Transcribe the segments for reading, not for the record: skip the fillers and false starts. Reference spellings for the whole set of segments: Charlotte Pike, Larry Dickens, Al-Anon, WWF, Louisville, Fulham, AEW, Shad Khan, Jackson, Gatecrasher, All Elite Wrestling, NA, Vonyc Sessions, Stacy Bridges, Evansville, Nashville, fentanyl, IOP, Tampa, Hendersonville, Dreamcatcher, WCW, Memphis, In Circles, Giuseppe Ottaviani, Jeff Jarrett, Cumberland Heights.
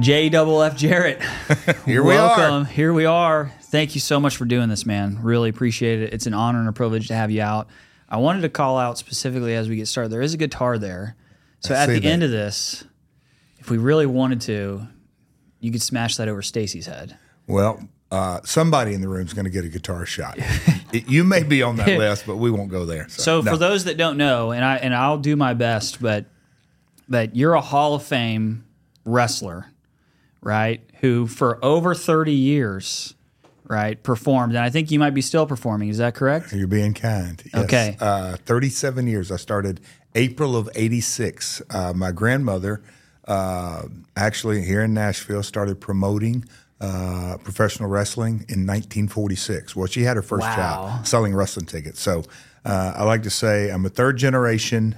JWF Jarrett. Welcome. Here we are. Thank you so much for doing this, man. Really appreciate it. It's an honor and a privilege to have you out. I wanted to call out specifically as we get started. There is a guitar there. So at the end of this, if we really wanted to, you could smash that over Stacy's head. Well, somebody in the room is going to get a guitar shot. You may be on that list, but we won't go there. So, for those that don't know, and I'll do my best, but you're a Hall of Fame wrestler, right? Who for over 30 years, right, performed, and I think you might be still performing. Is that correct? You're being kind. Yes. Okay. 37 years. I started April of '86. My grandmother, actually here in Nashville, started promoting professional wrestling in 1946. Well, she had her first job selling wrestling tickets. So I like to say I'm a third generation.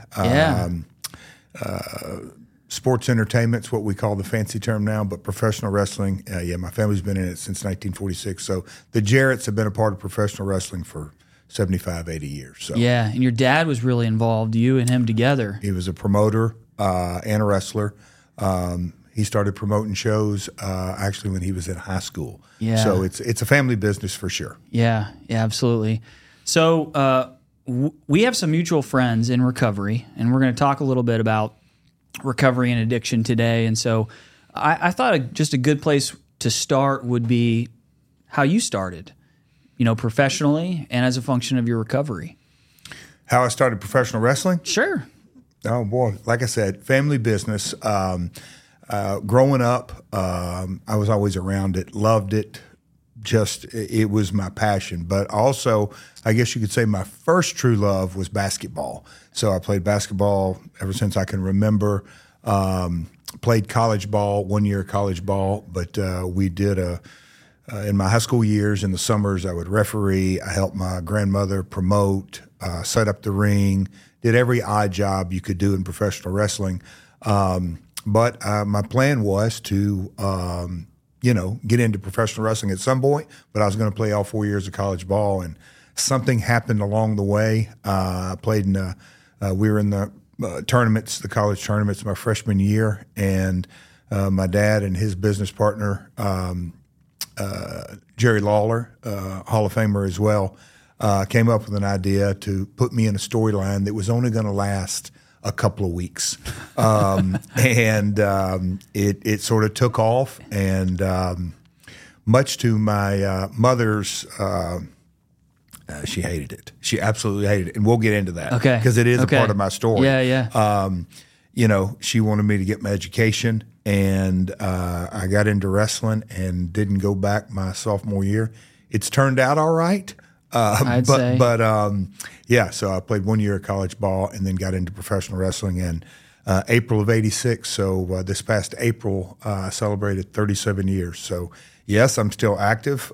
Sports entertainment's what we call the fancy term now, but professional wrestling, my family's been in it since 1946. So the Jarretts have been a part of professional wrestling for 75, 80 years. So. Yeah, and your dad was really involved, you and him together. He was a promoter and a wrestler. He started promoting shows actually when he was in high school. Yeah. So it's a family business for sure. Yeah, absolutely. So we have some mutual friends in recovery, and we're going to talk a little bit about recovery and addiction today. And so I thought just a good place to start would be how you started, professionally and as a function of your recovery. How I started professional wrestling? Sure. Oh, boy. Like I said, family business. Growing up, I was always around it, loved it. Just it was my passion. But also, I guess you could say my first true love was basketball. So I played basketball ever since I can remember. Played college ball, 1 year college ball. But we did in my high school years, in the summers, I would referee. I helped my grandmother promote, set up the ring, did every odd job you could do in professional wrestling. But my plan was to get into professional wrestling at some point, but I was going to play all 4 years of college ball, and something happened along the way. I played we were in the tournaments, the college tournaments, my freshman year, and my dad and his business partner, Jerry Lawler, Hall of Famer as well, came up with an idea to put me in a storyline that was only going to last a couple of weeks. It sort of took off, and much to my mother's, she hated it. She absolutely hated it. And we'll get into that. Okay. Because it is a part of my story. Yeah. She wanted me to get my education, and I got into wrestling and didn't go back my sophomore year. It's turned out all right. So I played 1 year of college ball and then got into professional wrestling in April of '86. So this past April, I celebrated 37 years. So yes, I'm still active,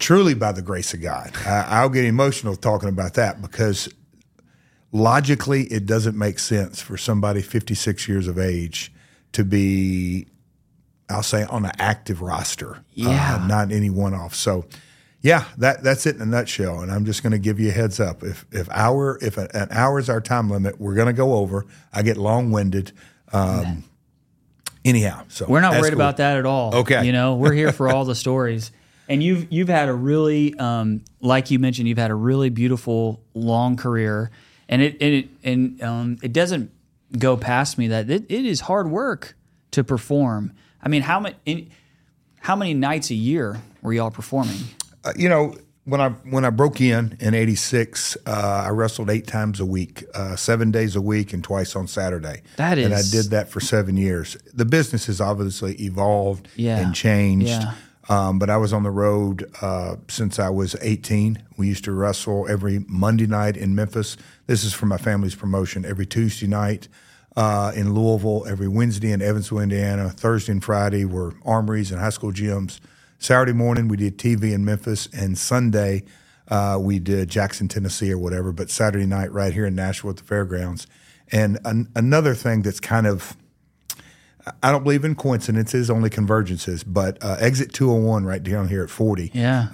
truly by the grace of God. I'll get emotional talking about that because logically it doesn't make sense for somebody 56 years of age to be, I'll say, on an active roster, not any one-off. So. Yeah, that's it in a nutshell, and I'm just going to give you a heads up. If an hour is our time limit, we're going to go over. I get long-winded. Anyhow, so we're not worried about that at all. Okay, we're here for all the stories, and you've had a really, like you mentioned, you've had a really beautiful long career, and it doesn't go past me that it is hard work to perform. I mean, how many nights a year were y'all performing? When I broke in 86, I wrestled 8 times a week, 7 days a week, and twice on Saturday. And I did that for 7 years. The business has obviously evolved and changed, but I was on the road since I was 18. We used to wrestle every Monday night in Memphis. This is for my family's promotion. Every Tuesday night in Louisville, every Wednesday in Evansville, Indiana. Thursday and Friday were armories and high school gyms. Saturday morning, we did TV in Memphis, and Sunday, we did Jackson, Tennessee or whatever, but Saturday night right here in Nashville at the fairgrounds. And another thing that's kind of, I don't believe in coincidences, only convergences, but exit 201 right down here at 40. Yeah.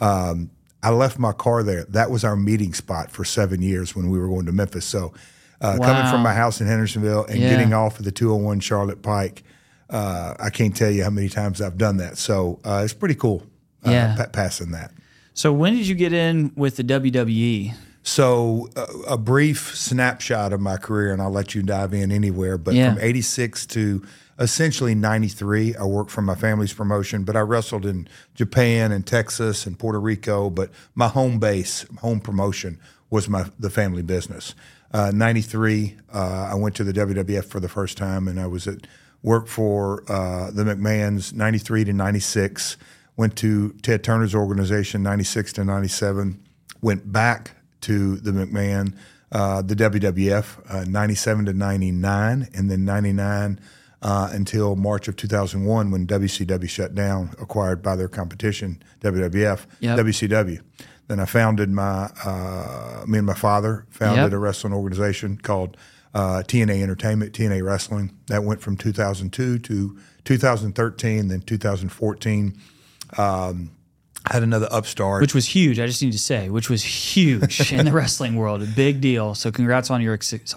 I left my car there. That was our meeting spot for 7 years when we were going to Memphis. So coming from my house in Hendersonville and getting off of the 201 Charlotte Pike, I can't tell you how many times I've done that. So it's pretty cool passing that. So when did you get in with the WWE? So a brief snapshot of my career, and I'll let you dive in anywhere, but from 86 to essentially 93, I worked for my family's promotion, but I wrestled in Japan and Texas and Puerto Rico, but my home base, home promotion, was the family business. 93, I went to the WWF for the first time, and I was at work for the McMahons 93 to 96, went to Ted Turner's organization 96 to 97, went back to the McMahon, the WWF 97 to 99, and then 99 until March of 2001 when WCW shut down, acquired by their competition, WWF, WCW. Then I founded me and my father founded a wrestling organization called TNA Entertainment, TNA Wrestling. That went from 2002 to 2013, then 2014. I had another upstart. Which was huge, I just need to say, which was huge in the wrestling world, a big deal. So congrats on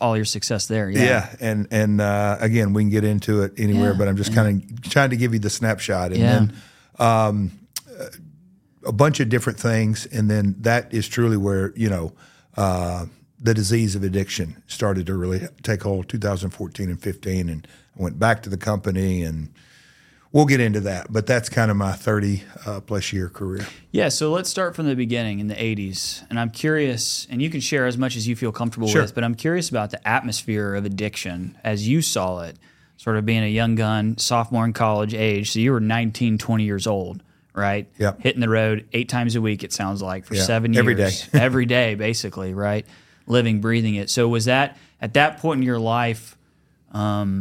all your success there. Yeah, and again, we can get into it anywhere, but I'm just kind of trying to give you the snapshot. And then a bunch of different things, and then that is truly where, the disease of addiction started to really take hold 2014 and 15, and I went back to the company, and we'll get into that, but that's kind of my 30-plus year career. Yeah, so let's start from the beginning in the 80s, and I'm curious, and you can share as much as you feel comfortable with, but I'm curious about the atmosphere of addiction as you saw it, sort of being a young gun, sophomore in college age, so you were 19, 20 years old. Right? Yep. Hitting the road 8 times a week, it sounds like, for 7 years. Every day. Every day, basically, right? Living, breathing it. So was that, at that point in your life, I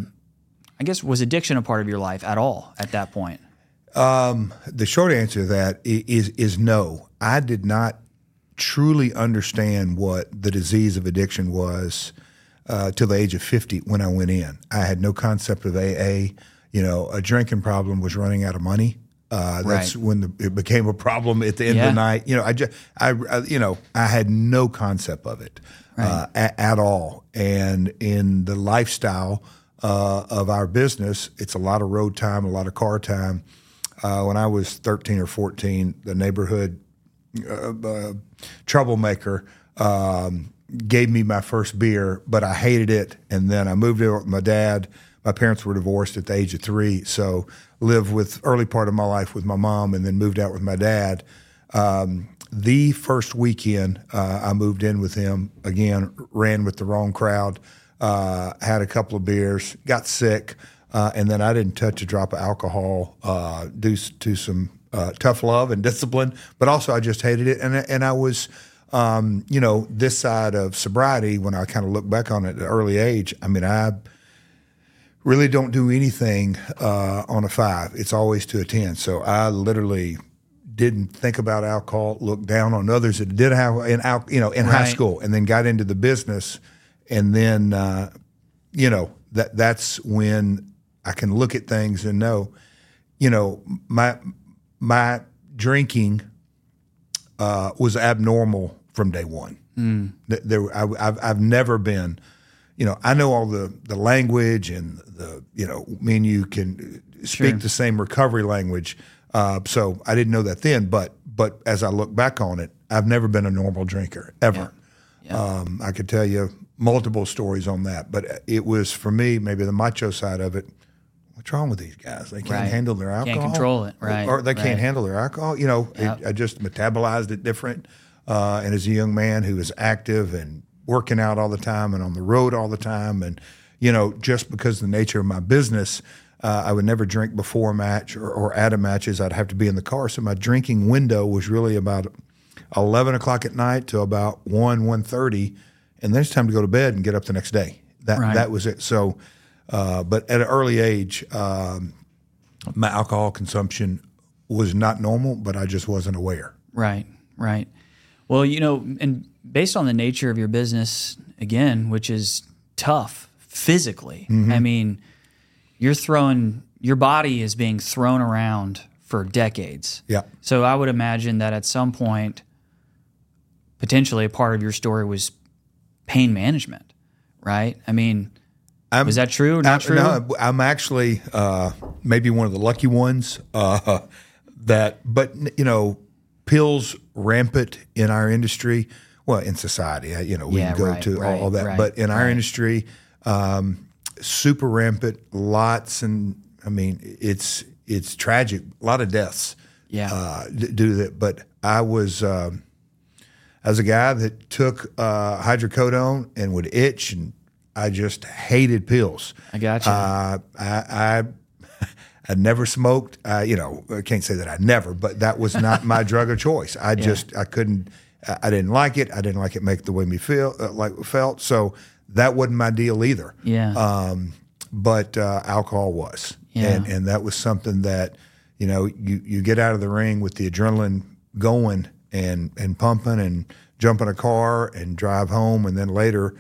guess, was addiction a part of your life at all at that point? The short answer to that is no. I did not truly understand what the disease of addiction was till the age of 50 when I went in. I had no concept of AA. A drinking problem was running out of money. That's right. When it became a problem at the end of the night. I had no concept of it at all. And in the lifestyle of our business, it's a lot of road time, a lot of car time. When I was 13 or 14, the neighborhood troublemaker gave me my first beer, but I hated it. And then I moved in with my dad. My parents were divorced at the age of 3, so lived with early part of my life with my mom and then moved out with my dad. The first weekend I moved in with him, again, ran with the wrong crowd, had a couple of beers, got sick, and then I didn't touch a drop of alcohol due to some tough love and discipline, but also I just hated it. And I was, this side of sobriety, when I kind of look back on it at an early age, I really don't do anything on a 5. It's always to a 10. So I literally didn't think about alcohol, looked down on others that did have in high school, and then got into the business. And then, that's when I can look at things and know, my drinking was abnormal from day one. Mm. I've never been. I know all the language and me and you can speak the same recovery language. So I didn't know that then, but as I look back on it, I've never been a normal drinker ever. Yeah. Yeah. I could tell you multiple stories on that, but it was for me, maybe the macho side of it. What's wrong with these guys? They can't handle their alcohol. Can't control it. Right. Or they can't handle their alcohol. I just metabolized it different. And as a young man who was active and working out all the time and on the road all the time. And, just because of the nature of my business, I would never drink before a match or at a matches. I'd have to be in the car. So my drinking window was really about 11 o'clock at night to about 1:30. And then it's time to go to bed and get up the next day. That was it. So, but at an early age, my alcohol consumption was not normal, but I just wasn't aware. Right. Well, and based on the nature of your business, again, which is tough physically, mm-hmm. Your body is being thrown around for decades. Yeah. So I would imagine that at some point, potentially a part of your story was pain management, right? Is that true or not true? No, I'm actually maybe one of the lucky ones but you know, pills rampant in our industry. Well, in society, you know, we can go to all that, but in our industry, super rampant, lots, and I mean, it's tragic, a lot of deaths. Yeah, due to that. But I was a guy that took hydrocodone and would itch, and I just hated pills. I got you. I never smoked. You know, I can't say that I never, but that was not my drug of choice. I couldn't. I didn't like it. I didn't like it make the way me feel felt. So that wasn't my deal either. Yeah. But alcohol was, and that was something that, you know, you get out of the ring with the adrenaline going and pumping and jump in a car and drive home, and then later,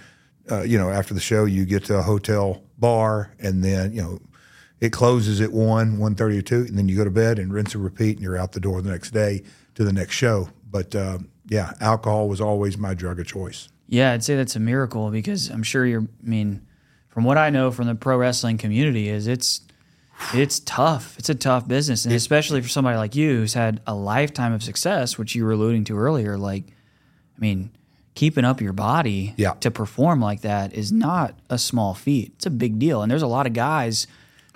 you know, after the show, you get to a hotel bar, and then, you know, it closes at 1:30 or 2, and then you go to bed and rinse and repeat, and you're out the door the next day to the next show. But yeah, alcohol was always my drug of choice. Yeah, I'd say that's a miracle, because I'm sure from what I know from the pro wrestling community is it's tough. It's a tough business, and especially for somebody like you who's had a lifetime of success, which you were alluding to earlier. Like, I mean, keeping up your body to perform like that is not a small feat. It's a big deal, and there's a lot of guys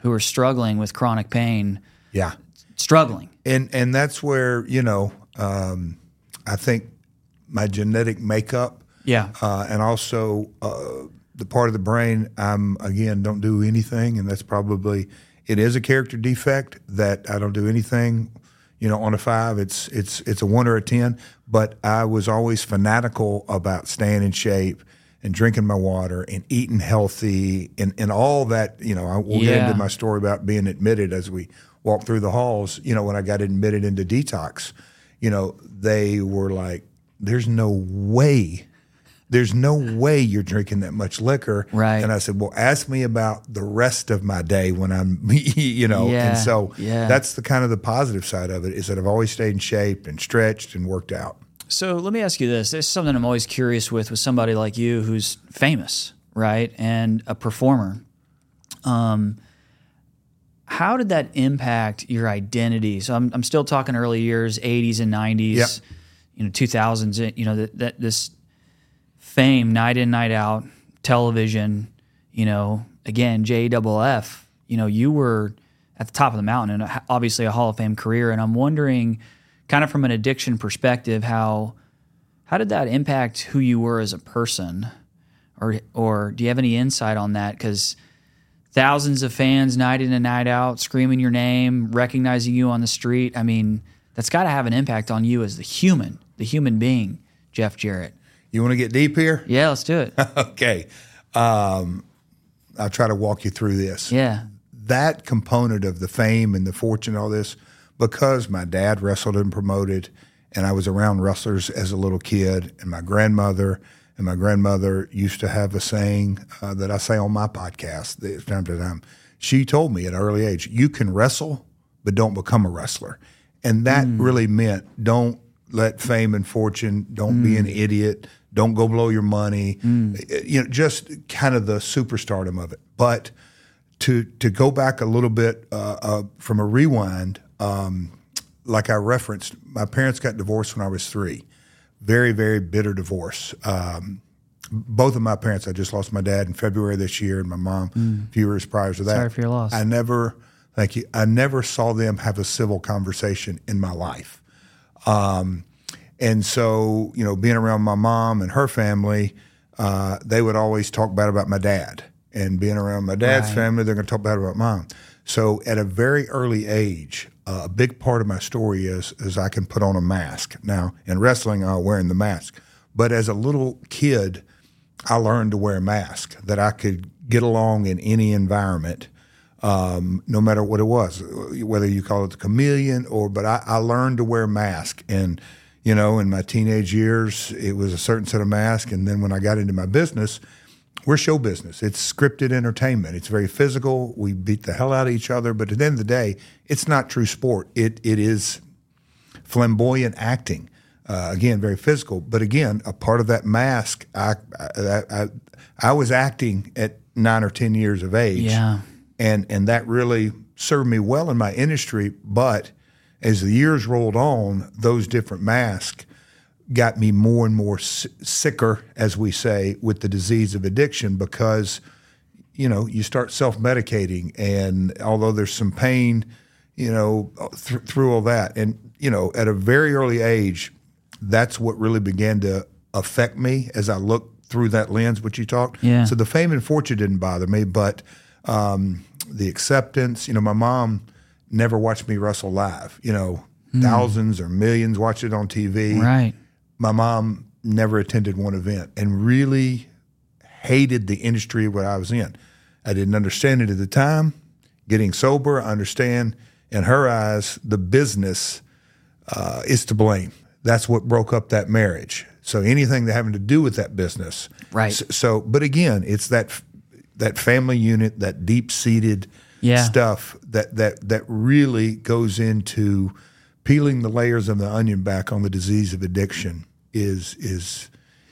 who are struggling with chronic pain. Yeah, struggling, and that's where, you know, I think my genetic makeup, and also the part of the brain I'm again don't do anything, and that's probably it is a character defect that I don't do anything. You know, on a 5, it's a 1 or a 10. But I was always fanatical about staying in shape and drinking my water and eating healthy and all that. You know, we'll get into my story about being admitted as we walk through the halls. You know, when I got admitted into detox, you know, they were like, there's no way you're drinking that much liquor. Right. And I said, well, ask me about the rest of my day when I'm, you know. Yeah. And so that's the kind of the positive side of it, is that I've always stayed in shape and stretched and worked out. So let me ask you this. This is something I'm always curious with somebody like you who's famous, right, and a performer. How did that impact your identity? So I'm still talking early years, 80s and 90s, you know, 2000s, you know, that this fame, night in, night out, television, you know, again, JWF, you know, you were at the top of the mountain and obviously a Hall of Fame career. And I'm wondering, kind of from an addiction perspective, how did that impact who you were as a person? Or do you have any insight on that? Because thousands of fans night in and night out screaming your name, recognizing you on the street. I mean, that's got to have an impact on you as the human being, Jeff Jarrett. You want to get deep here? Yeah, let's do it. Okay. I'll try to walk you through this. Yeah. That component of the fame and the fortune, all this, because my dad wrestled and promoted, and I was around wrestlers as a little kid, and my grandmother used to have a saying that I say on my podcast time to time. She told me at an early age, you can wrestle, but don't become a wrestler. And that really meant don't let fame and fortune, don't be an idiot, don't go blow your money, you know, just kind of the superstardom of it. But to go back a little bit from a rewind, like I referenced, my parents got divorced when I was 3. Very, very bitter divorce. Both of my parents, I just lost my dad in February this year, and my mom a few years prior to that. Sorry for your loss. I never saw them have a civil conversation in my life. And so, you know, being around my mom and her family, they would always talk bad about my dad. And being around my dad's family, they're going to talk bad about mom. So at a very early age, a big part of my story is I can put on a mask. Now, in wrestling, I'm wearing the mask. But as a little kid, I learned to wear a mask, that I could get along in any environment, no matter what it was, whether you call it the chameleon or – but I learned to wear a mask. And, you know, in my teenage years, it was a certain set of masks. And then when I got into my business – we're show business. It's scripted entertainment. It's very physical. We beat the hell out of each other. But at the end of the day, it's not true sport. It is flamboyant acting. Again, very physical. But again, a part of that mask, I was acting at 9 or 10 years of age. Yeah. And that really served me well in my industry. But as the years rolled on, those different masks got me more and more sicker, as we say, with the disease of addiction, because, you know, you start self-medicating. And although there's some pain, you know, through all that. And, you know, at a very early age, that's what really began to affect me as I looked through that lens, which you talked. Yeah. So the fame and fortune didn't bother me, but the acceptance, you know, my mom never watched me wrestle live, you know, thousands or millions watched it on TV. Right. My mom never attended one event and really hated the industry what I was in. I didn't understand it at the time. Getting sober, I understand, in her eyes, the business is to blame. That's what broke up that marriage. So anything that having to do with that business. Right. So but again, it's that family unit, that deep-seated stuff that really goes into peeling the layers of the onion back on the disease of addiction is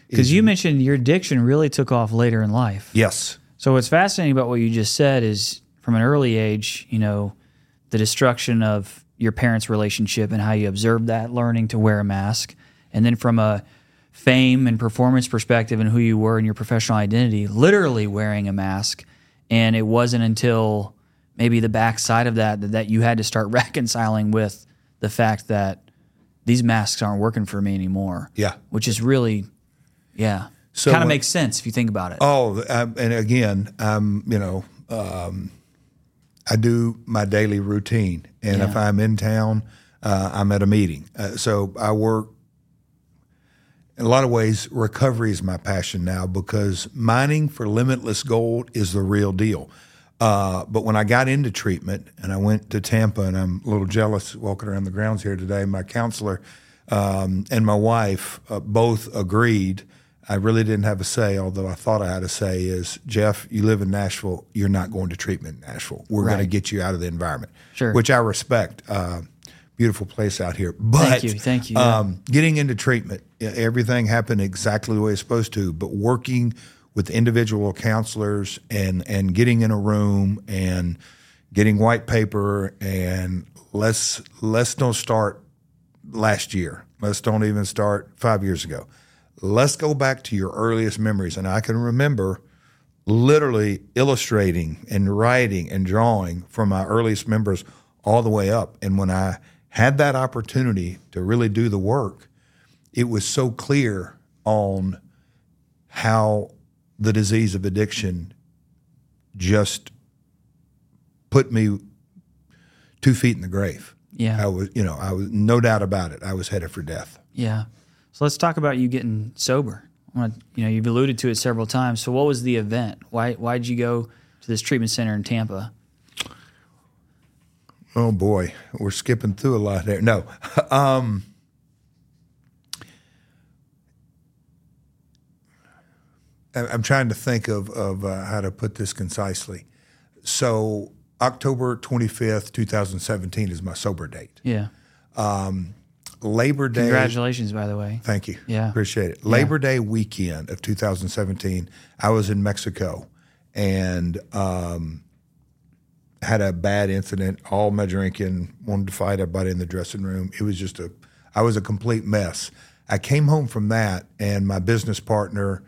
because you mentioned your addiction really took off later in life. Yes. So what's fascinating about what you just said is from an early age, you know, the destruction of your parents' relationship and how you observed that, learning to wear a mask. And then from a fame and performance perspective and who you were and your professional identity, literally wearing a mask. And it wasn't until maybe the backside of that you had to start reconciling with the fact that these masks aren't working for me anymore. Yeah. Which is really, so kind of makes sense if you think about it. Oh, and again, you know, I do my daily routine. And if I'm in town, I'm at a meeting. So I work. In a lot of ways, recovery is my passion now because mining for limitless gold is the real deal. But when I got into treatment and I went to Tampa, and I'm a little jealous walking around the grounds here today, my counselor and my wife both agreed. I really didn't have a say, although I thought I had a say, is, Jeff, you live in Nashville. You're not going to treatment in Nashville. We're going to get you out of the environment, which I respect. Beautiful place out here. But Thank you. Yeah. Getting into treatment, everything happened exactly the way it's supposed to, but working with individual counselors and getting in a room and getting white paper and let's don't start last year. Let's don't even start 5 years ago. Let's go back to your earliest memories. And I can remember literally illustrating and writing and drawing from my earliest memories all the way up. And when I had that opportunity to really do the work, it was so clear on how the disease of addiction just put me 2 feet in the grave. Yeah. I was no doubt about it. I was headed for death. Yeah. So let's talk about you getting sober. You've alluded to it several times. So what was the event? Why did you go to this treatment center in Tampa? Oh boy, we're skipping through a lot there. No, I'm trying to think of how to put this concisely. So October 25th, 2017 is my sober date. Yeah. Labor Day. Congratulations, by the way. Thank you. Yeah. Appreciate it. Labor Day weekend of 2017, I was in Mexico and had a bad incident, all my drinking, wanted to fight everybody in the dressing room. It was just I was a complete mess. I came home from that, and my business partner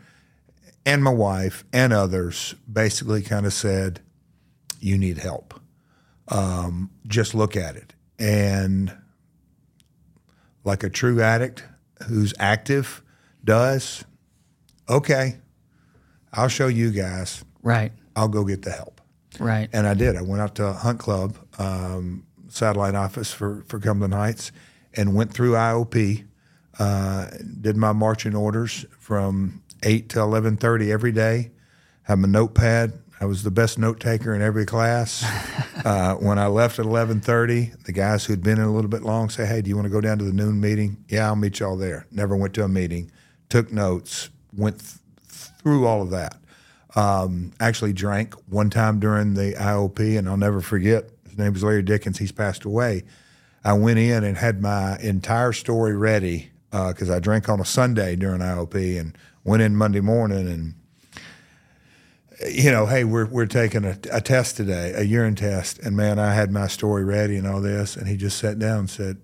and my wife and others basically kind of said, you need help. Just look at it. And like a true addict who's active does, okay, I'll show you guys. Right. I'll go get the help. Right. And I did. I went out to Hunt Club, satellite office for Cumberland Heights, and went through IOP, did my marching orders from 8 to 11:30 every day, had my notepad. I was the best note taker in every class. When I left at 11:30, the guys who'd been in a little bit long say, hey, do you want to go down to the noon meeting? Yeah, I'll meet y'all there. Never went to a meeting. Took notes. Went through all of that. Actually drank one time during the IOP, and I'll never forget. His name was Larry Dickens. He's passed away. I went in and had my entire story ready because I drank on a Sunday during IOP and went in Monday morning and you know, hey, we're taking a test today, a urine test, and man, I had my story ready and all this, and he just sat down and said,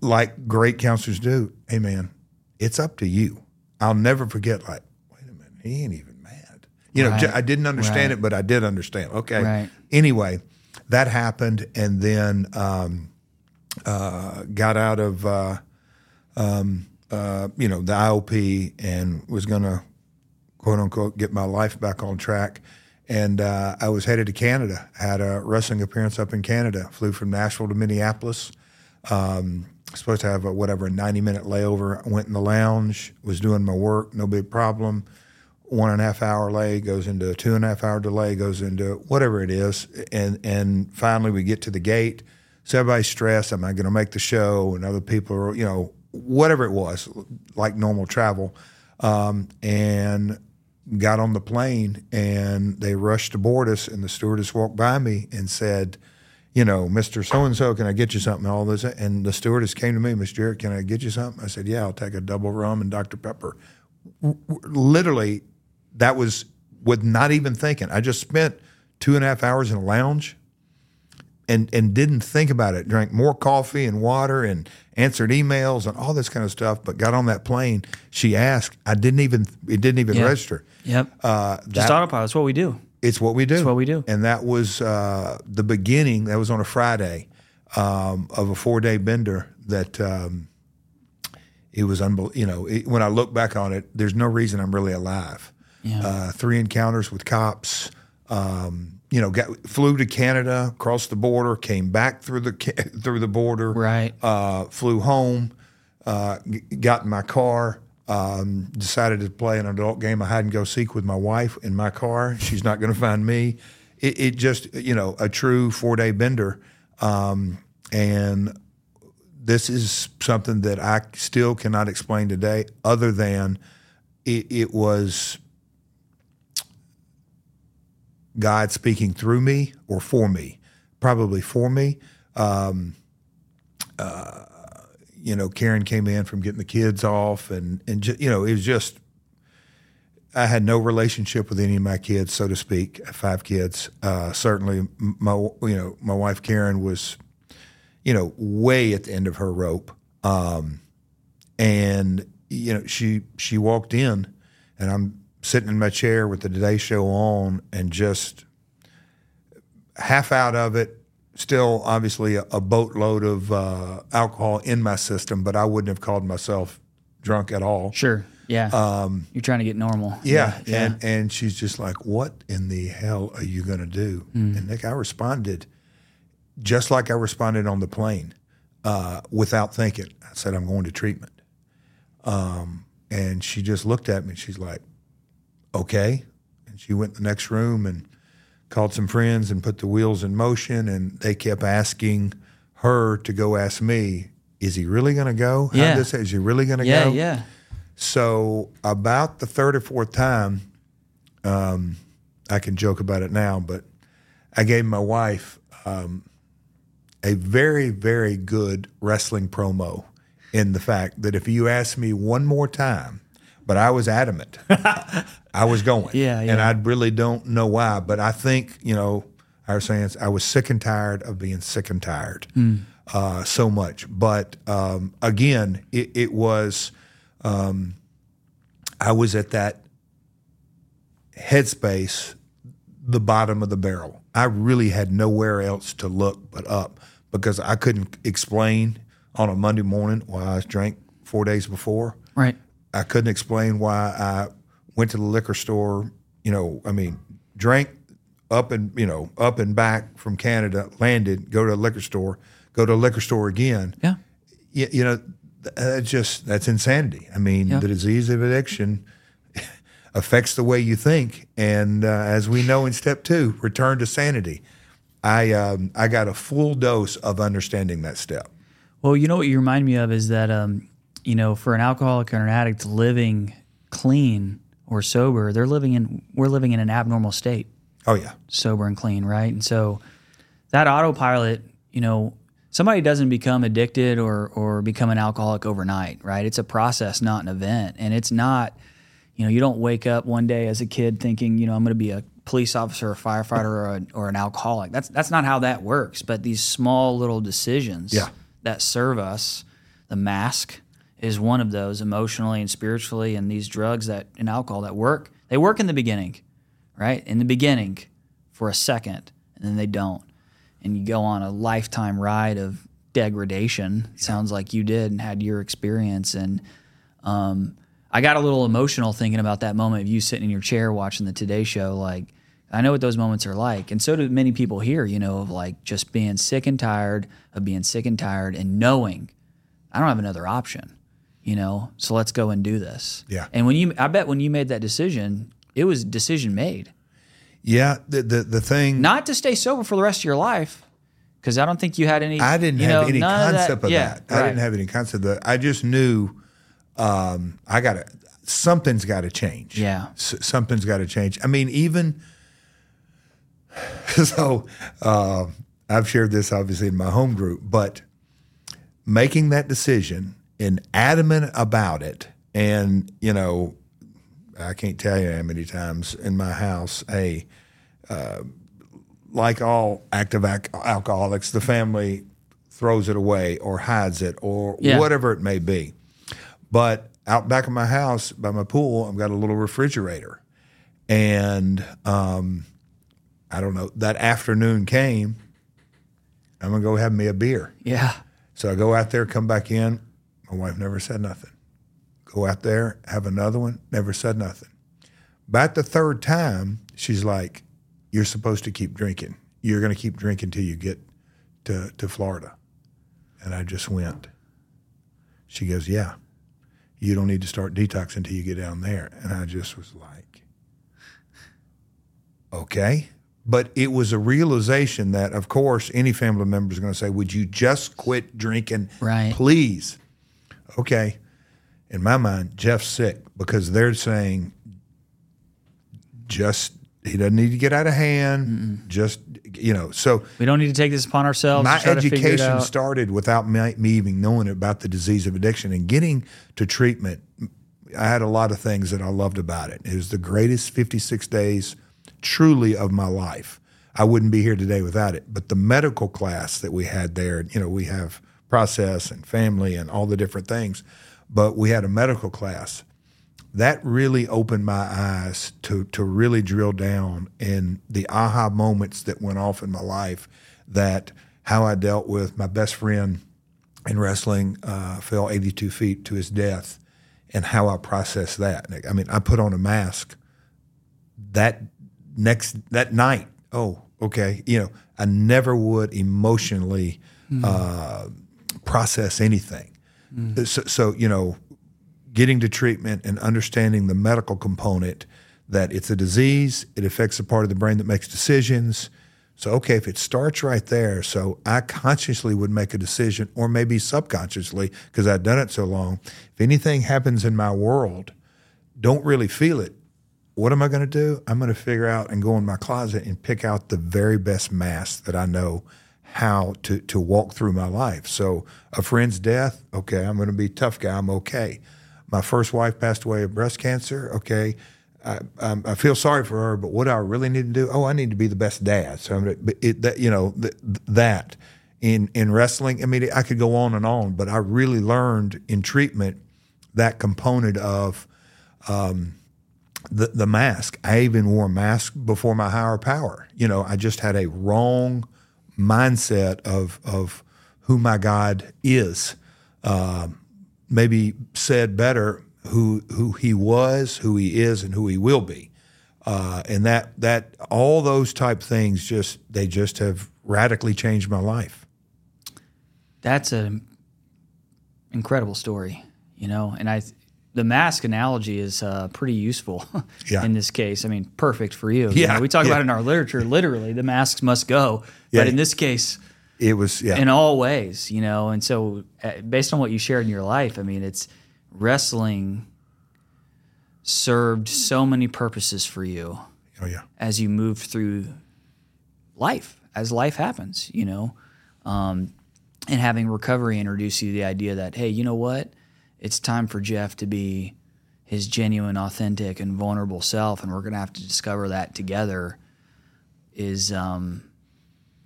like great counselors do, hey, man, it's up to you. I'll never forget, like, wait a minute, he ain't even mad. You know, I didn't understand it, but I did understand. Okay. Right. Anyway, that happened, and then got out of, you know, the IOP and was going to, quote, unquote, get my life back on track. And I was headed to Canada. I had a wrestling appearance up in Canada. Flew from Nashville to Minneapolis. Supposed to have a 90-minute layover. I went in the lounge, was doing my work, no big problem. 1.5 hour delay goes into a 2.5 hour delay, goes into whatever it is. And finally we get to the gate. So everybody's stressed. Am I going to make the show? And other people are, you know, whatever it was, like normal travel. And got on the plane, and they rushed to board us, and the stewardess walked by me and said, you know, Mr. So-and-so, can I get you something? All this, and the stewardess came to me, Mr. Jarrett, can I get you something? I said, yeah, I'll take a double rum and Dr. Pepper. Literally, that was with not even thinking. I just spent 2.5 hours in a lounge and didn't think about it. Drank more coffee and water and answered emails and all this kind of stuff, but got on that plane. She asked. It didn't even register. Yep. Just autopilot. That's what we do. It's what we do. It's what we do. And that was the beginning. That was on a Friday of a 4-day bender that it was unbelievable. You know, when I look back on it, there's no reason I'm really alive. Yeah. 3 encounters with cops, you know, flew to Canada, crossed the border, came back through the border, right? Flew home, got in my car. Decided to play an adult game of hide and go seek with my wife in my car. She's not going to find me. It just, you know, a true 4-day bender. And this is something that I still cannot explain today, other than it was God speaking through me or for me, probably for me. You know, Karen came in from getting the kids off, and you know, it was just, I had no relationship with any of my kids, so to speak. 5 kids. Certainly, my wife Karen was, you know, way at the end of her rope, and you know, she walked in, and I'm sitting in my chair with the Today Show on, and just half out of it. Still, obviously, a boatload of alcohol in my system, but I wouldn't have called myself drunk at all. Sure, yeah. You're trying to get normal. Yeah, yeah. And she's just like, what in the hell are you going to do? Mm. And Nick, I responded just like I responded on the plane, without thinking. I said, I'm going to treatment. And she just looked at me, and she's like, okay. And she went in the next room and called some friends and put the wheels in motion, and they kept asking her to go ask me, is he really going to go? Yeah. Is he really going to go? Yeah. So about the third or fourth time, I can joke about it now, but I gave my wife a very, very good wrestling promo in the fact that if you ask me one more time, but I was adamant. I was going. Yeah. And I really don't know why, but I think, you know, our saying, I was sick and tired of being sick and tired so much. But again, it was, I was at that headspace, the bottom of the barrel. I really had nowhere else to look but up, because I couldn't explain on a Monday morning why I drank 4 days before. Right. I couldn't explain why I went to the liquor store, you know, I mean, drank up and back from Canada, landed, go to a liquor store again. Yeah. You know, that's insanity. I mean, The disease of addiction affects the way you think. And as we know in step 2, return to sanity. I got a full dose of understanding that step. Well, you know what you remind me of is that, you know, for an alcoholic or an addict living clean or sober, we're living in an abnormal state. Oh, yeah. Sober and clean, right? And so that autopilot, you know, somebody doesn't become addicted or become an alcoholic overnight, right? It's a process, not an event. And it's not, You know, you don't wake up one day as a kid thinking, you know, I'm going to be a police officer, a firefighter, or an alcoholic. That's not how that works. But these small little decisions that serve us, the mask is one of those, emotionally and spiritually, and these drugs that and alcohol that work. They work in the beginning, right? In the beginning for a second, and then they don't. And you go on a lifetime ride of degradation, sounds like you did and had your experience. And I got a little emotional thinking about that moment of you sitting in your chair watching the Today Show. Like, I know what those moments are like. And so do many people here, you know, of like just being sick and tired of being sick and tired and knowing I don't have another option, you know, so let's go and do this. Yeah. And when you, I bet when you made that decision, it was a decision made. Yeah. The thing. Not to stay sober for the rest of your life. Cause I don't think you had any, I didn't have any concept of that. I didn't have any concept of that. I just knew, something's got to change. Yeah. Something's got to change. I mean, even so, I've shared this obviously in my home group, but making that decision and adamant about it. And, you know, I can't tell you how many times in my house, like all active alcoholics, the family throws it away or hides it or whatever it may be. But out back of my house by my pool, I've got a little refrigerator. And I don't know, that afternoon came, I'm going to go have me a beer. Yeah. So I go out there, come back in. My wife never said nothing. Go out there, have another one, never said nothing. About the third time, she's like, you're supposed to keep drinking. You're going to keep drinking till you get to Florida. And I just went. She goes, yeah, you don't need to start detoxing until you get down there. And I just was like, okay. But it was a realization that, of course, any family member is going to say, would you just quit drinking, please? Okay. In my mind, Jeff's sick because they're saying just he doesn't need to get out of hand. Mm-mm. Just, you know, so. We don't need to take this upon ourselves. My education started without me even knowing about the disease of addiction and getting to treatment. I had a lot of things that I loved about it. It was the greatest 56 days truly of my life. I wouldn't be here today without it. But the medical class that we had there, you know, we have process and family and all the different things, but we had a medical class. That really opened my eyes to really drill down in the aha moments that went off in my life, that how I dealt with my best friend in wrestling, fell 82 feet to his death, and how I processed that. I mean, I put on a mask that night. Oh, okay. You know, I never would emotionally process anything. Mm. So, you know, getting to treatment and understanding the medical component, that it's a disease, it affects the part of the brain that makes decisions. So, okay, if it starts right there, so I consciously would make a decision, or maybe subconsciously, because I'd done it so long. If anything happens in my world, don't really feel it. What am I going to do? I'm going to figure out and go in my closet and pick out the very best mask that I know how to walk through my life. So a friend's death, okay, I'm going to be a tough guy. I'm okay. My first wife passed away of breast cancer. Okay, I feel sorry for her, but what do I really need to do? Oh, I need to be the best dad. So I'm going to, that in wrestling, I mean, I could go on and on, but I really learned in treatment that component of the mask. I even wore a mask before my higher power. You know, I just had a wrong mindset of who my God is. Maybe said better, who he was, who he is, and who he will be. And that all those type things just have radically changed my life. That's an incredible story, you know, and the mask analogy is pretty useful in this case. I mean, perfect for you. Yeah, you know, we talk about it in our literature, literally, the masks must go. Yeah. But in this case, it was in all ways, you know. And so based on what you shared in your life, I mean, it's wrestling served so many purposes for you as you moved through life, as life happens, you know. And having recovery introduce you to the idea that, hey, you know what? It's time for Jeff to be his genuine, authentic, and vulnerable self, and we're going to have to discover that together, is an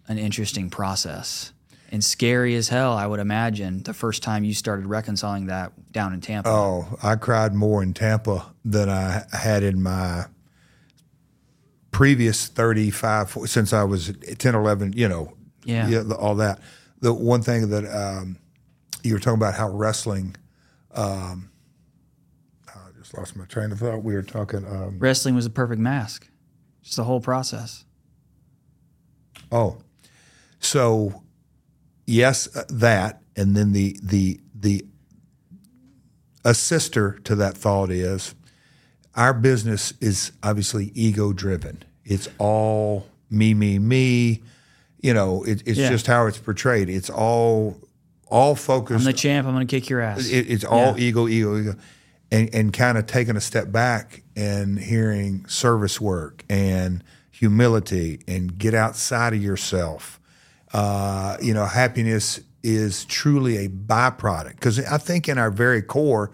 interesting process. And scary as hell, I would imagine, the first time you started reconciling that down in Tampa. Oh, I cried more in Tampa than I had in my previous 35, since I was 10, 11, you know, all that. The one thing that you were talking about how wrestling I just lost my train of thought. We were talking... wrestling was a perfect mask. Just the whole process. Oh. So... Yes, that, and then the assister to that thought is our business is obviously ego-driven. It's all me, me, me. You know, it's just how it's portrayed. It's all focused. I'm the champ. I'm going to kick your ass. It's all ego, and kind of taking a step back and hearing service work and humility and get outside of yourself. You know, happiness is truly a byproduct. Because I think in our very core,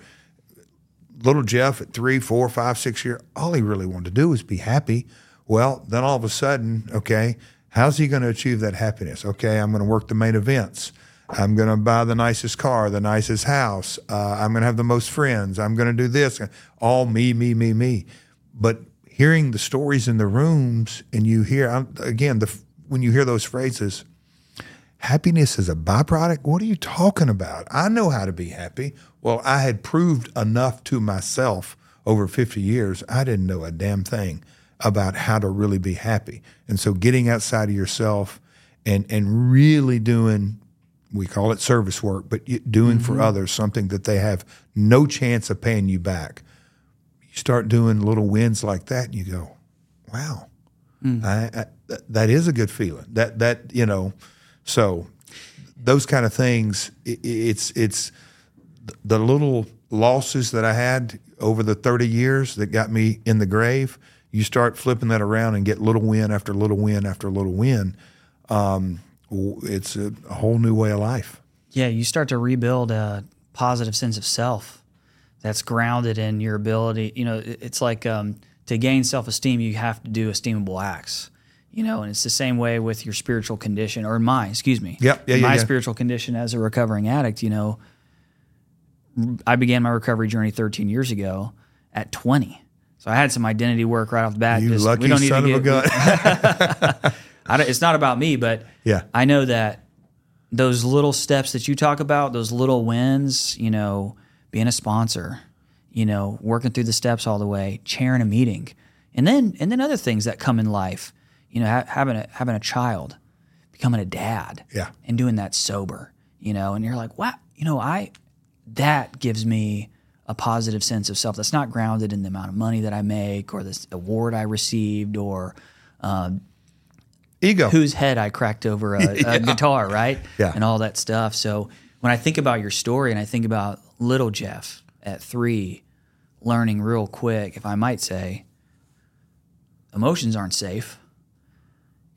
little Jeff at 3, 4, 5, 6 years, all he really wanted to do was be happy. Well, then all of a sudden, okay, how's he going to achieve that happiness? Okay, I'm going to work the main events. I'm going to buy the nicest car, the nicest house. I'm going to have the most friends. I'm going to do this. All me, me, me, me. But hearing the stories in the rooms, and you hear, again, when you hear those phrases, happiness is a byproduct? What are you talking about? I know how to be happy. Well, I had proved enough to myself over 50 years. I didn't know a damn thing about how to really be happy. And so getting outside of yourself and really doing, we call it service work, but doing for others something that they have no chance of paying you back. You start doing little wins like that and you go, wow, that is a good feeling. That you know... So those kind of things, it's the little losses that I had over the 30 years that got me in the grave. You start flipping that around and get little win after little win after little win. It's a whole new way of life. Yeah, you start to rebuild a positive sense of self that's grounded in your ability. You know, it's like to gain self-esteem, you have to do esteemable acts. You know, and it's the same way with your spiritual condition, or my spiritual condition as a recovering addict. You know, I began my recovery journey 13 years ago at 20. So I had some identity work right off the bat. You lucky son of a gun. It's not about me, but I know that those little steps that you talk about, those little wins, you know, being a sponsor, you know, working through the steps all the way, chairing a meeting, and then other things that come in life. You know, having a child, becoming a dad, and doing that sober, you know, and you're like, wow, you know, that gives me a positive sense of self that's not grounded in the amount of money that I make or this award I received or ego, whose head I cracked over a guitar, right? Yeah. And all that stuff. So when I think about your story and I think about little Jeff at 3 learning real quick, if I might say, emotions aren't safe.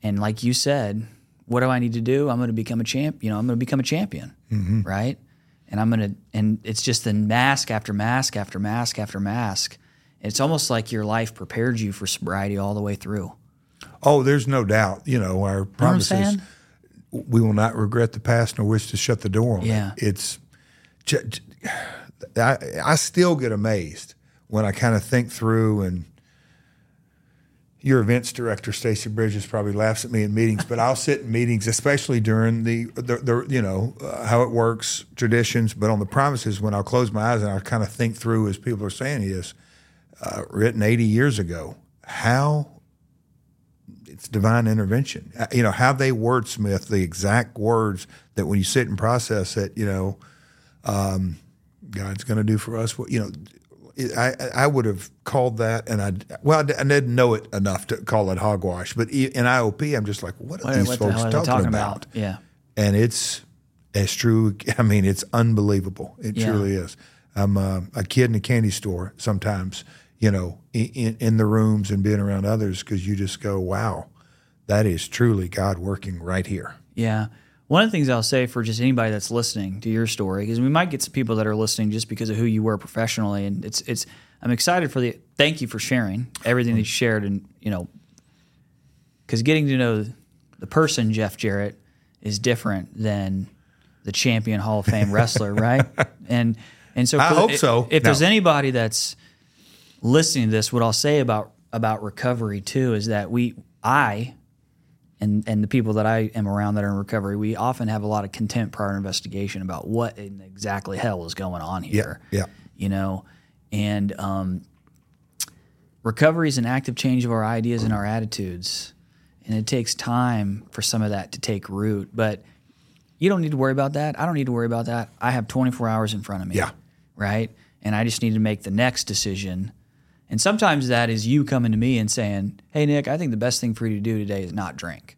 And like you said, what do I need to do? I'm going to become a champ. You know, I'm going to become a champion, right? And and it's just the mask after mask after mask after mask. It's almost like your life prepared you for sobriety all the way through. Oh, there's no doubt. You know, our promise is we will not regret the past nor wish to shut the door on it. It's, I still get amazed when I kind of think through and. Your events director, Stacy Bridges, probably laughs at me in meetings, but I'll sit in meetings, especially during the you know, how it works, traditions, but on the promises, when I'll close my eyes and I'll kind of think through, as people are saying is, written 80 years ago, how it's divine intervention. You know, how they wordsmith the exact words that when you sit and process it, you know, God's going to do for us what, you know, I would have called that, and I didn't know it enough to call it hogwash. But in IOP, I'm just like, what are these folks talking about? Yeah, and it's as true. I mean, it's unbelievable. It truly is. I'm a kid in a candy store sometimes, you know, in the rooms and being around others, because you just go, wow, that is truly God working right here. Yeah. One of the things I'll say for just anybody that's listening to your story, because we might get some people that are listening just because of who you were professionally, and it's I'm excited for the – thank you for sharing everything that you shared, and, you know, because getting to know the person Jeff Jarrett is different than the champion Hall of Fame wrestler, right? And so I hope so. If there's anybody that's listening to this, what I'll say about recovery too is that I and the people that I am around that are in recovery, we often have a lot of contempt prior investigation about what in exactly hell is going on here. Yeah. You know, and recovery is an active change of our ideas and our attitudes, and it takes time for some of that to take root. But you don't need to worry about that. I don't need to worry about that. I have 24 hours in front of me. Yeah. Right? And I just need to make the next decision. And sometimes that is you coming to me and saying, hey, Nick, I think the best thing for you to do today is not drink.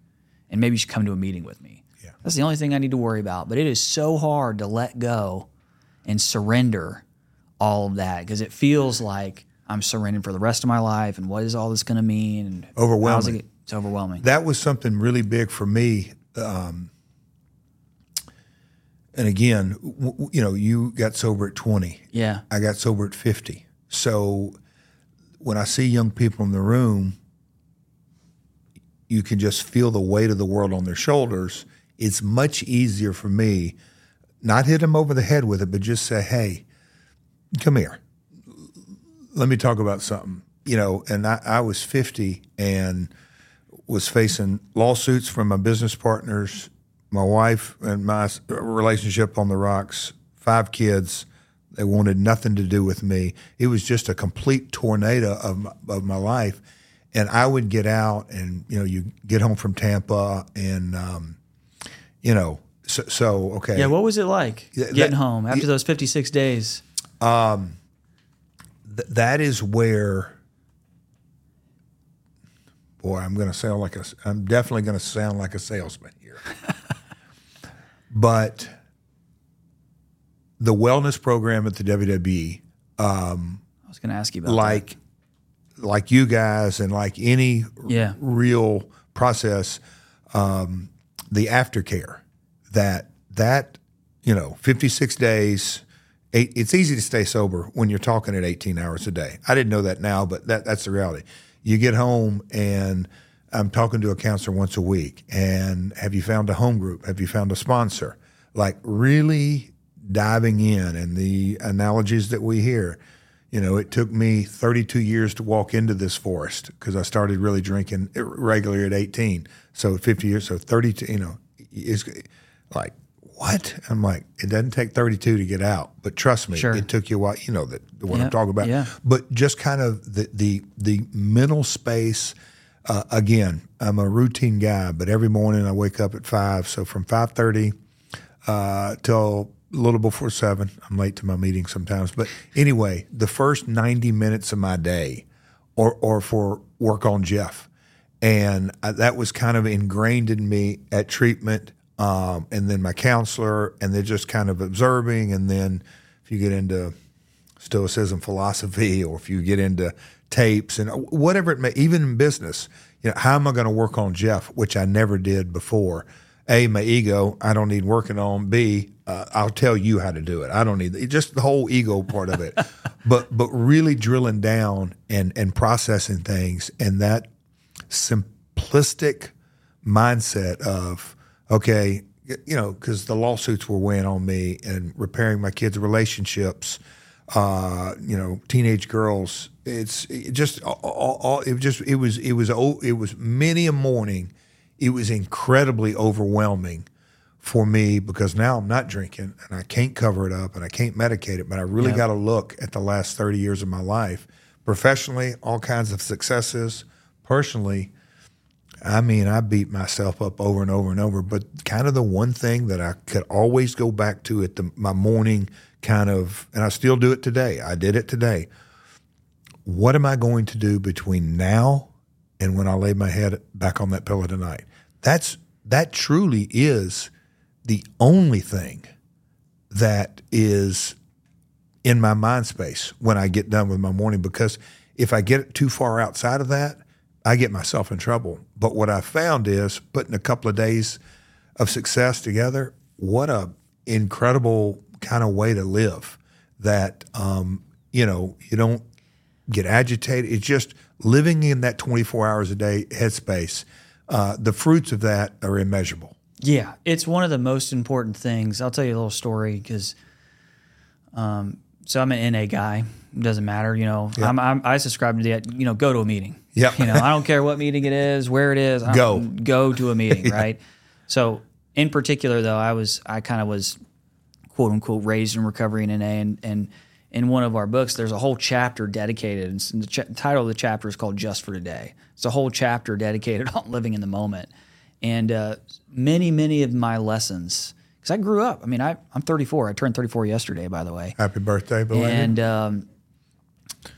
And maybe you should come to a meeting with me. Yeah. That's the only thing I need to worry about. But it is so hard to let go and surrender all of that, because it feels like I'm surrendering for the rest of my life, and what is all this going to mean? And overwhelming. It's overwhelming. That was something really big for me. And again, you know, you got sober at 20. Yeah. I got sober at 50. So when I see young people in the room, you can just feel the weight of the world on their shoulders. It's much easier for me, not hit them over the head with it, but just say, hey, come here. Let me talk about something. You know, and I was 50 and was facing lawsuits from my business partners, my wife and my relationship on the rocks, 5 kids. They wanted nothing to do with me. It was just a complete tornado of my life. And I would get out and, you know, you get home from Tampa and, you know, so okay. Yeah, what was it like getting home after those 56 days? That is where, boy, I'm definitely going to sound like a salesman here. But the wellness program at the WWE, I was going to ask you about that. Like you guys and like any real process, the aftercare, that you know, 56 days, it's easy to stay sober when you're talking at 18 hours a day. I didn't know that now, but that's the reality. You get home and I'm talking to a counselor once a week. And have you found a home group? Have you found a sponsor? Like really diving in, and the analogies that we hear. You know, it took me 32 years to walk into this forest because I started really drinking regularly at 18. So 50 years, so 32, you know, it's like, what? I'm like, it doesn't take 32 to get out, but trust me, It took you a while. You know the one I'm talking about. Yeah. But just kind of the mental space. Again, I'm a routine guy, but every morning I wake up at 5. So from 5:30 till a little before 7, I'm late to my meeting sometimes. But anyway, the first 90 minutes of my day or for work on Jeff. And that was kind of ingrained in me at treatment, and then my counselor, and they're just kind of observing. And then if you get into Stoicism philosophy, or if you get into tapes and whatever it may, even in business, you know, how am I going to work on Jeff, which I never did before? A, my ego, I don't need working on. B, I'll tell you how to do it. I don't need just the whole ego part of it, but really drilling down and processing things, and that simplistic mindset of, okay, you know, because the lawsuits were weighing on me and repairing my kids' relationships. You know, teenage girls. It was many a morning. It was incredibly overwhelming for me because now I'm not drinking and I can't cover it up and I can't medicate it. But I really got to look at the last 30 years of my life, professionally, all kinds of successes, personally. I mean, I beat myself up over and over and over. But kind of the one thing that I could always go back to at my morning kind of, and I still do it today. I did it today. What am I going to do between now and when I lay my head back on that pillow tonight? That truly is the only thing that is in my mind space when I get done with my morning, because if I get too far outside of that, I get myself in trouble. But what I found is putting a couple of days of success together, what a incredible kind of way to live that, you know, you don't get agitated. It's just living in that 24 hours a day headspace. The fruits of that are immeasurable. Yeah, it's one of the most important things. I'll tell you a little story because so I'm an NA guy. It doesn't matter, you know. Yep. I subscribe to the, you know, go to a meeting. Yeah. You know, I don't care what meeting it is, where it is. Go to a meeting, yeah. Right? So in particular, though, I kind of was quote unquote raised in recovery in NA, and in one of our books, there's a whole chapter dedicated, and the title of the chapter is called "Just for Today." It's a whole chapter dedicated on living in the moment, and many of my lessons. Because I grew up. I mean, I'm 34. I turned 34 yesterday, by the way. Happy birthday, belated. And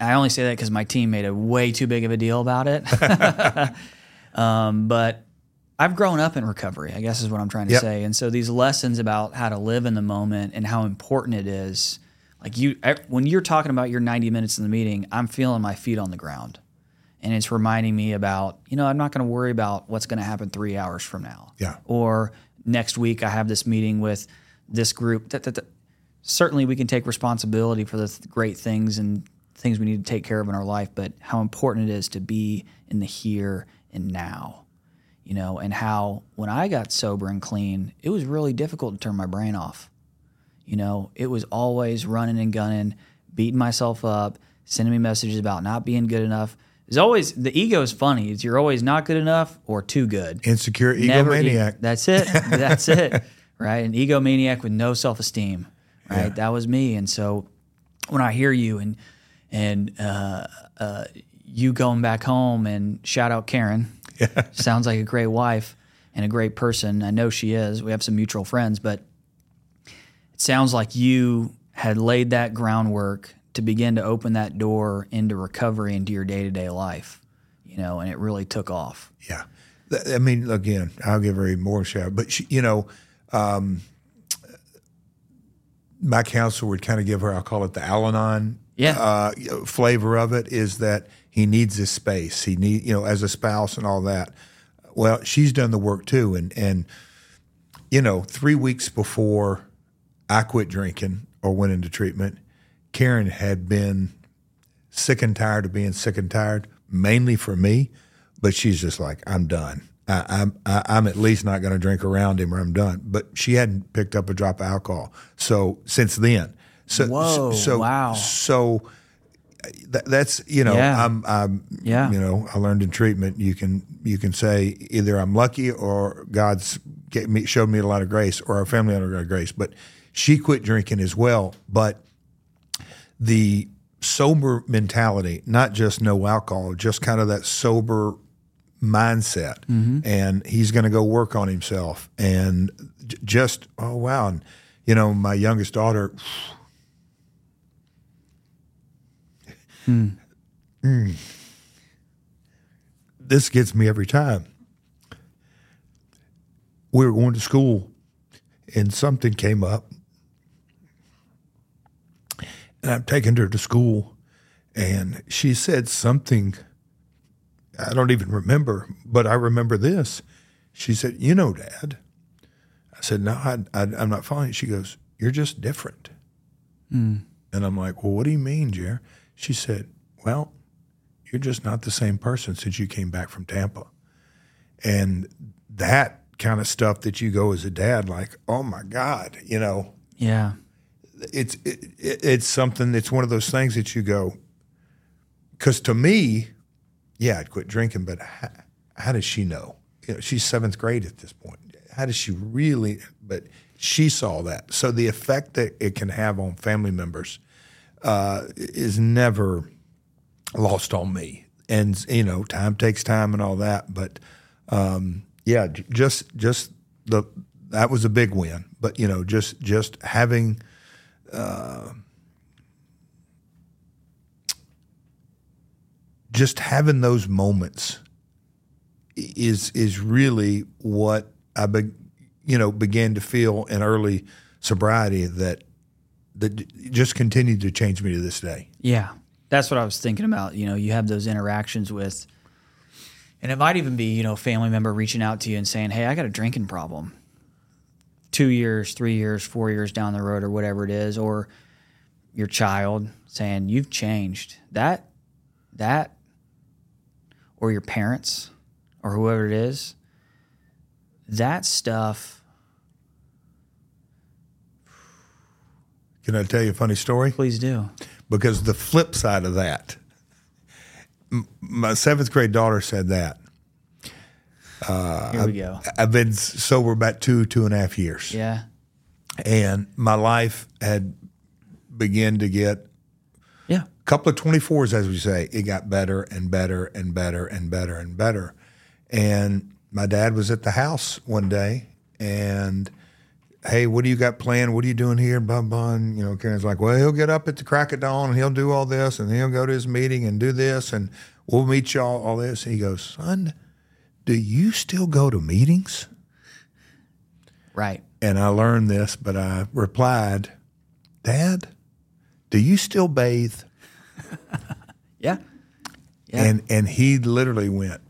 I only say that because my team made a way too big of a deal about it. But I've grown up in recovery, I guess is what I'm trying to say. And so these lessons about how to live in the moment and how important it is. Like when you're talking about your 90 minutes in the meeting, I'm feeling my feet on the ground. And it's reminding me about, you know, I'm not going to worry about what's going to happen 3 hours from now. Yeah. Or next week I have this meeting with this group. Certainly we can take responsibility for the great things and things we need to take care of in our life, but how important it is to be in the here and now, you know, and how when I got sober and clean, it was really difficult to turn my brain off. You know, it was always running and gunning, beating myself up, sending me messages about not being good enough. It's always, the ego is funny. It's you're always not good enough or too good. Insecure egomaniac. That's it. That's it. Right. An egomaniac with no self-esteem. Right. Yeah. That was me. And so when I hear you and you going back home, and shout out Karen. Yeah. Sounds like a great wife and a great person. I know she is. We have some mutual friends, but it sounds like you had laid that groundwork to begin to open that door into recovery, into your day-to-day life, you know, and it really took off. Yeah. I mean, again, I'll give her even more shout, but she, you know, my counselor would kind of give her, I'll call it the Al-Anon flavor of it, is that he needs this space. He need, you know, as a spouse and all that. Well, she's done the work too. And you know, 3 weeks before I quit drinking or went into treatment, Karen had been sick and tired of being sick and tired, mainly for me, but she's just like, I'm done. I'm at least not going to drink around him, or I'm done. But she hadn't picked up a drop of alcohol since then. So, whoa, so wow. So that's, you know, yeah. I'm you know, I learned in treatment you can say either I'm lucky or God's showed me a lot of grace, or our family had a lot of grace. But she quit drinking as well, but the sober mentality, not just no alcohol, just kind of that sober mindset, mm-hmm. and he's going to go work on himself, and just, oh, wow. And, you know, my youngest daughter, this gets me every time. We were going to school, and something came up. And I'm taking her to school, and she said something I don't even remember, but I remember this. She said, "You know, Dad." I said, "No, I'm not fine." She goes, "You're just different." Mm. And I'm like, "Well, what do you mean, Jer?" She said, "Well, you're just not the same person since you came back from Tampa." And that kind of stuff that you go as a dad, like, oh, my God, you know. Yeah. It's something, it's one of those things that you go, because to me, yeah, I'd quit drinking, but how does she know? You know, she's seventh grade at this point. How does she really, but she saw that. So the effect that it can have on family members is never lost on me. And, you know, time takes time and all that. But yeah, just that was a big win. But, you know, just having... just having those moments is really what I began to feel in early sobriety that just continued to change me to this day. Yeah, that's what I was thinking about. You know, you have those interactions with, and it might even be, you know, a family member reaching out to you and saying, "Hey, I got a drinking problem." 2 years, 3 years, 4 years down the road, or whatever it is, or your child saying, "You've changed." That that or your parents or whoever it is, that stuff. Can I tell you a funny story? Please do. Because the flip side of that, my seventh grade daughter said that. Here we go. I've been sober about two and a half years. Yeah. And my life had begun to get a couple of 24s, as we say. It got better and better and better and better and better. And my dad was at the house one day and, hey, what do you got planned? What are you doing here? Blah, blah. And, you know, Karen's like, well, he'll get up at the crack of dawn and he'll do all this and he'll go to his meeting and do this and we'll meet y'all, all this. And he goes, son, do you still go to meetings? Right. And I learned this, but I replied, Dad, do you still bathe? Yeah. And he literally went,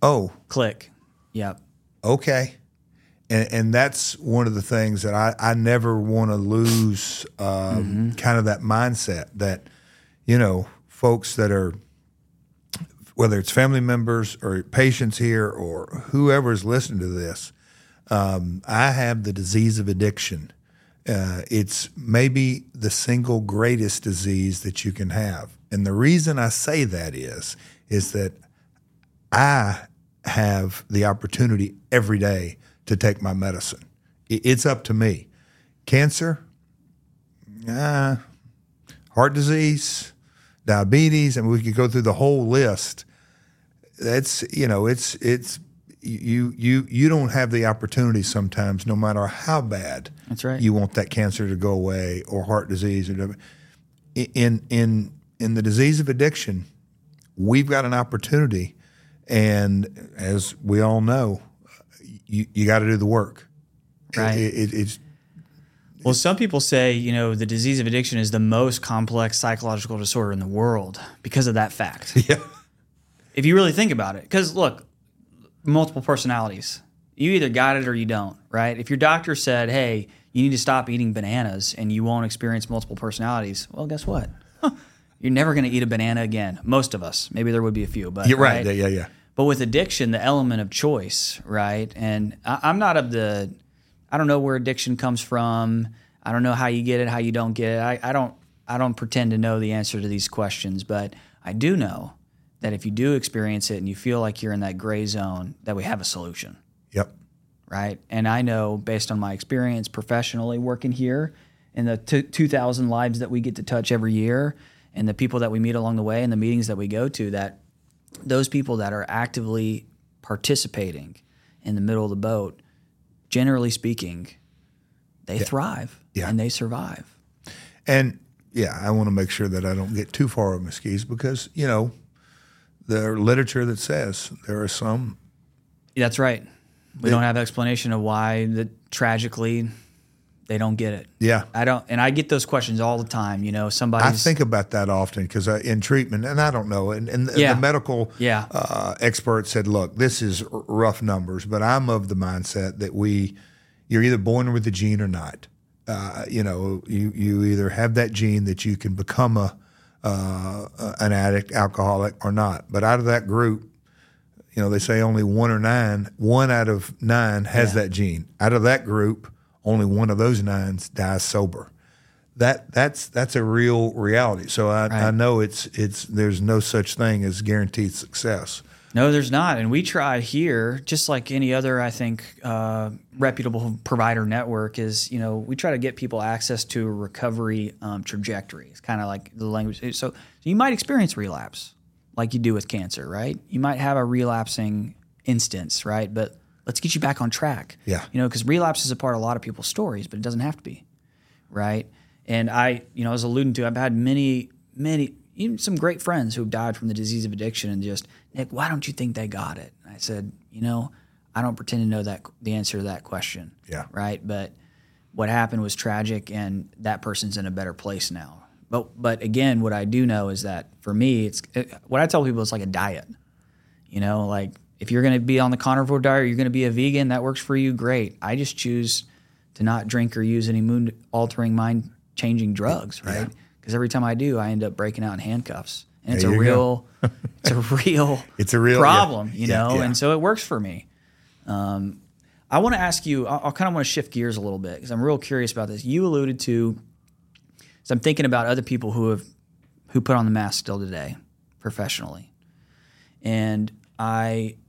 oh. Click. Yep. Okay. And that's one of the things that I never want to lose, kind of that mindset that, you know, folks that are, whether it's family members or patients here or whoever's listening to this, I have the disease of addiction. It's maybe the single greatest disease that you can have. And the reason I say that is that I have the opportunity every day to take my medicine. It's up to me. Cancer, heart disease, diabetes, and we could go through the whole list. That's, you know, it's you don't have the opportunity sometimes, no matter how bad. That's right. You want that cancer to go away or heart disease or whatever. In the disease of addiction, we've got an opportunity, and as we all know, you got to do the work. Right. Well, some people say, you know, the disease of addiction is the most complex psychological disorder in the world because of that fact. Yeah. If you really think about it, because look, multiple personalities, you either got it or you don't, right? If your doctor said, hey, you need to stop eating bananas and you won't experience multiple personalities, well, guess what? You're never going to eat a banana again. Most of us. Maybe there would be a few, but you're right. Yeah. But with addiction, the element of choice, right? And I don't know where addiction comes from. I don't know how you get it, how you don't get it. I don't pretend to know the answer to these questions, but I do know that if you do experience it and you feel like you're in that gray zone, that we have a solution. Yep. Right? And I know based on my experience professionally working here and the 2,000 lives that we get to touch every year and the people that we meet along the way and the meetings that we go to that those people that are actively participating in the middle of the boat, generally speaking, they thrive and they survive. And, I want to make sure that I don't get too far over my skis because, you know, there's literature that says there are some. That's right. We don't have explanation of why tragically they don't get it. Yeah. I get those questions all the time, you know, I think about that often because in treatment, and I don't know, and the medical expert said, look, this is rough numbers, but I'm of the mindset that you're either born with the gene or not. You know, you either have that gene that you can become an addict, alcoholic or not. But out of that group, you know, they say only one out of nine has that gene. Out of that group, only one of those nines dies sober. That's a real reality. So I know there's no such thing as guaranteed success. No, there's not. And we try here, just like any other, I think, reputable provider network is, you know, we try to get people access to a recovery trajectory. It's kind of like the language. So you might experience relapse like you do with cancer, right? You might have a relapsing instance, right? But let's get you back on track. Yeah. You know, because relapse is a part of a lot of people's stories, but it doesn't have to be, right? And I was alluding to, I've had many, many, even some great friends who have died from the disease of addiction and just, Nick, why don't you think they got it? And I said, you know, I don't pretend to know the answer to that question. Yeah. Right? But what happened was tragic and that person's in a better place now. But again, what I do know is that for me, what I tell people, it's like a diet, you know, like, if you're going to be on the carnivore diet, you're going to be a vegan, that works for you, great. I just choose to not drink or use any mood-altering, mind-changing drugs, right? Because every time I do, I end up breaking out in handcuffs And it's a real, it's a real problem, yeah, you know, yeah. And so it works for me. I want to ask you, I kind of want to shift gears a little bit because I'm real curious about this. You alluded to, so I'm thinking about other people who put on the mask still today professionally. And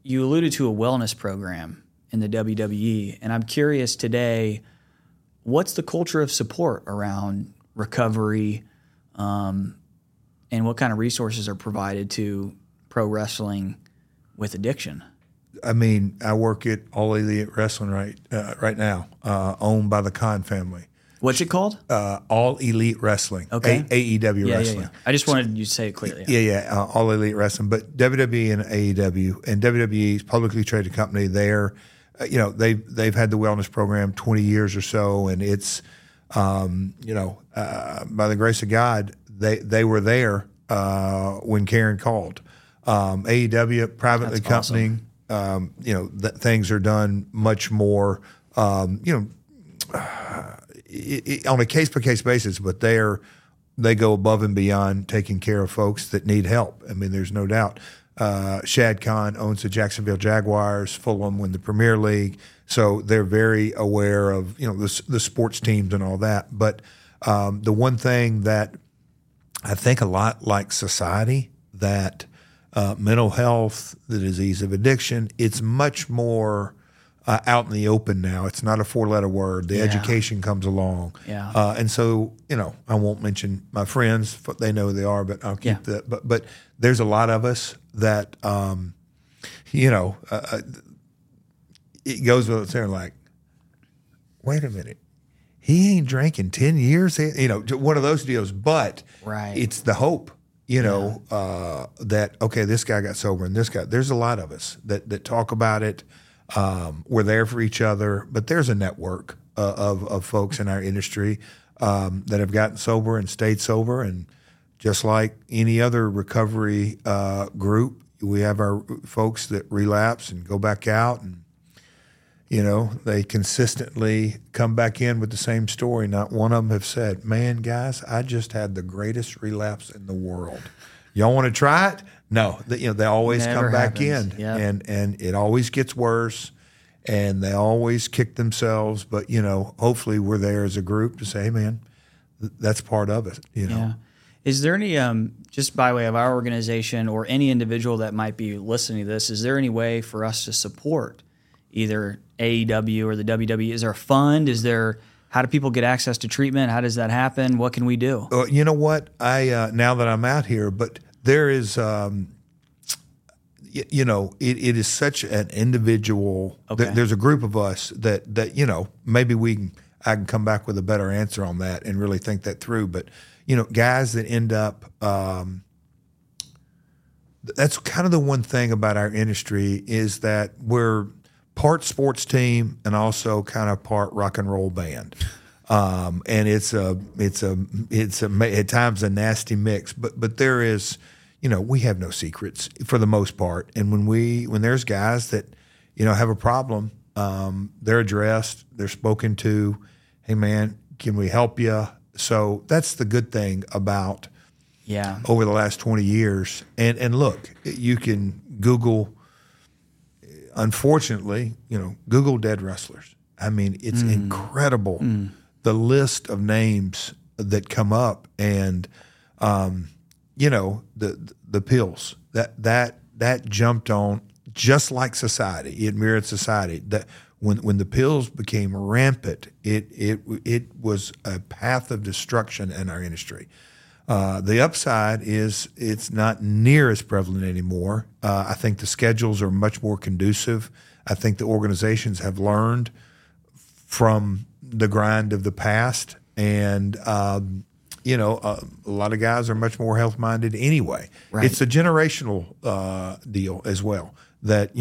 you alluded to a wellness program in the WWE. And I'm curious today, what's the culture of support around recovery, and what kind of resources are provided to pro wrestling with addiction? I mean, I work at All Elite Wrestling right now, owned by the Khan family. What's it called? All Elite Wrestling. Okay. AEW Wrestling. Yeah. I just wanted you to say it clearly. Yeah. All Elite Wrestling. But WWE and AEW and WWE's publicly traded company, they're, you know, they've had the wellness program 20 years or so, and it's, by the grace of God, they were there when Karen called. AEW, privately company, things are done much more, on a case-by-case basis, but they go above and beyond taking care of folks that need help. I mean, there's no doubt. Shad Khan owns the Jacksonville Jaguars. Fulham win the Premier League. So they're very aware of, the sports teams and all that. But the one thing that I think a lot like society, that mental health, the disease of addiction, it's much more out in the open now. It's not a four-letter word. The education comes along. Yeah. And so, I won't mention my friends. They know who they are, but I'll keep that. But there's a lot of us that, it goes without saying, like, wait a minute, he ain't drank in 10 years? One of those deals. But it's the hope, that, okay, this guy got sober and this guy. There's a lot of us that talk about it. We're there for each other. But there's a network of folks in our industry that have gotten sober and stayed sober. And just like any other recovery group, we have our folks that relapse and go back out and, they consistently come back in with the same story. Not one of them have said, man, guys, I just had the greatest relapse in the world. Y'all want to try it? No. They always come back in. Yep. And it always gets worse, and they always kick themselves. But, hopefully we're there as a group to say, hey, man, that's part of it, Yeah. Is there any, just by way of our organization or any individual that might be listening to this, is there any way for us to support either AEW or the WWE? Is there a fund? How do people get access to treatment? How does that happen? What can we do? You know what? I now that I'm out here, but there is, it is such an individual. Okay. There's a group of us that maybe I can come back with a better answer on that and really think that through. But, guys that end up, that's kind of the one thing about our industry is that we're part sports team and also kind of part rock and roll band, and it's at times a nasty mix. But there is, we have no secrets for the most part. And when there's guys that have a problem, they're addressed, they're spoken to. Hey man, can we help you? So that's the good thing about over the last 20 years. And look, you can Google. Unfortunately, Google dead wrestlers. I mean, it's incredible the list of names that come up, and the pills that jumped on just like society. It mirrored society. That when the pills became rampant, it was a path of destruction in our industry. The upside is it's not near as prevalent anymore. I think the schedules are much more conducive. I think the organizations have learned from the grind of the past. And, a lot of guys are much more health-minded anyway. Right. It's a generational deal as well that,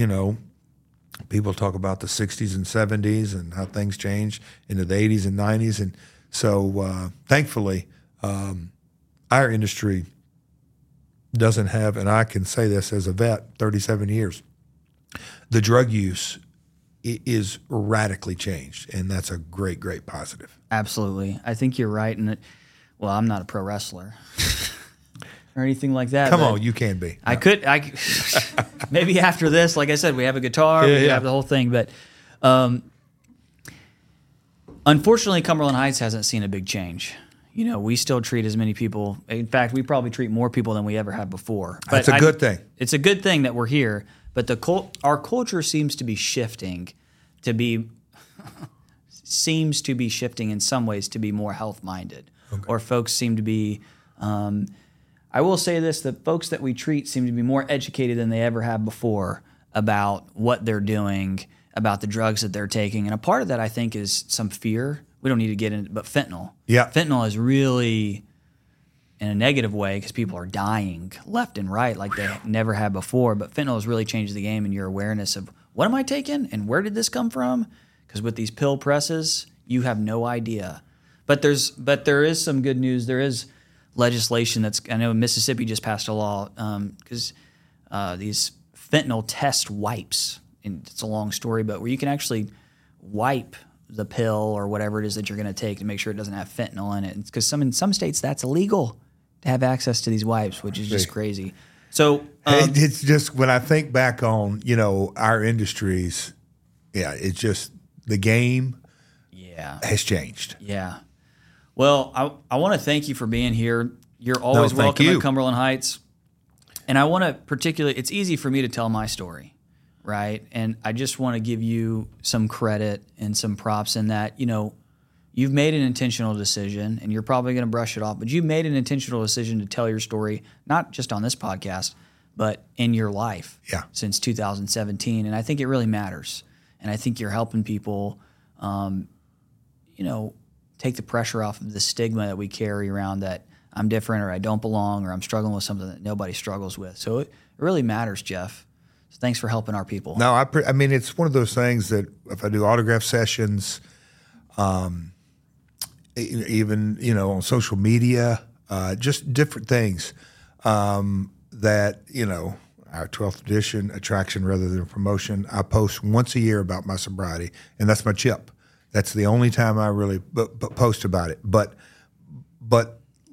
people talk about the 60s and 70s and how things changed into the 80s and 90s. And so thankfully our industry doesn't have, and I can say this as a vet, 37 years, the drug use is radically changed, and that's a great, great positive. Absolutely. I think you're right. And I'm not a pro wrestler. or anything like that. Come on, you can be. I could. I maybe after this, like I said, we have a guitar, we have the whole thing. But unfortunately, Cumberland Heights hasn't seen a big change. You know, we still treat as many people. In fact, we probably treat more people than we ever have before. But that's a good thing. It's a good thing that we're here. But our culture seems to be shifting to be in some ways to be more health-minded. Okay. Or folks seem to be, I will say this, the folks that we treat seem to be more educated than they ever have before about what they're doing, about the drugs that they're taking. And a part of that, I think, is some fear. We don't need to get into it, but fentanyl. Yeah. Fentanyl is really in a negative way because people are dying left and right like they never had before. But fentanyl has really changed the game and your awareness of what am I taking and where did this come from? Because with these pill presses, you have no idea. But there is some good news. There is legislation that's – I know Mississippi just passed a law because these fentanyl test wipes, and it's a long story, but where you can actually wipe – the pill or whatever it is that you're going to take to make sure it doesn't have fentanyl in it. Because in some states that's illegal to have access to these wipes, which is just crazy. So it's just when I think back on, you know, our industries, it's just the game has changed. Yeah. Well, I want to thank you for being here. You're always welcome at Cumberland Heights. And I want to particularly, it's easy for me to tell my story. Right. And I just want to give you some credit and some props in that, you know, you've made an intentional decision and you're probably going to brush it off, but you made an intentional decision to tell your story, not just on this podcast, but in your life since 2017. And I think it really matters. And I think you're helping people, you know, take the pressure off of the stigma that we carry around that I'm different or I don't belong or I'm struggling with something that nobody struggles with. So it really matters, Jeff. Thanks for helping our people. No, I mean, it's one of those things that if I do autograph sessions, even, you know, on social media, just different things that, you know, our 12th edition, attraction rather than promotion, I post once a year about my sobriety, and that's my chip. That's the only time I really post about it. But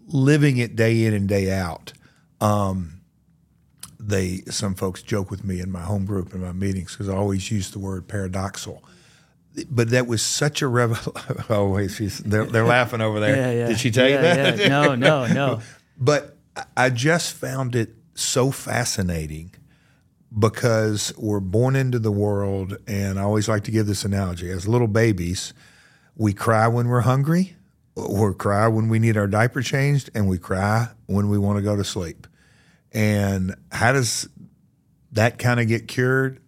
living it day in and day out, some folks joke with me in my home group in my meetings because I always use the word paradoxical, but that was such a revelation. Oh wait, they're laughing over there. Yeah. Did she tell you that? Yeah. No. But I just found it so fascinating because we're born into the world, and I always like to give this analogy: as little babies, we cry when we're hungry, we cry when we need our diaper changed, and we cry when we want to go to sleep. And how does that kind of get cured?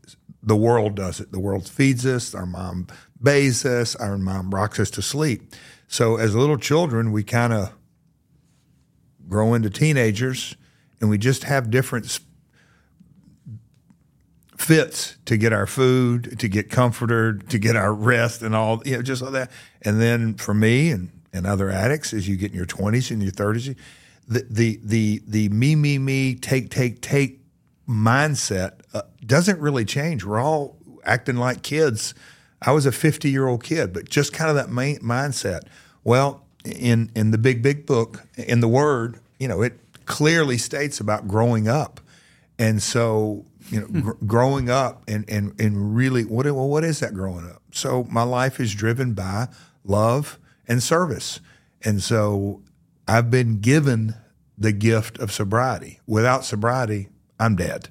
The world does it. The world feeds us. Our mom bathes us. Our mom rocks us to sleep. So as little children, we kind of grow into teenagers, and we just have different fits to get our food, to get comforted, to get our rest and all, you know, just all that. And then for me and other addicts, as you get in your 20s and your 30s, the me, take mindset doesn't really change. We're all acting like kids. I was a 50-year-old kid, but just kind of that mindset. Well, in the big book, in the Word, you know, it clearly states about growing up. And so, you know, growing up and really, what is that growing up? So my life is driven by love and service. And so I've been given the gift of sobriety. Without sobriety, I'm dead.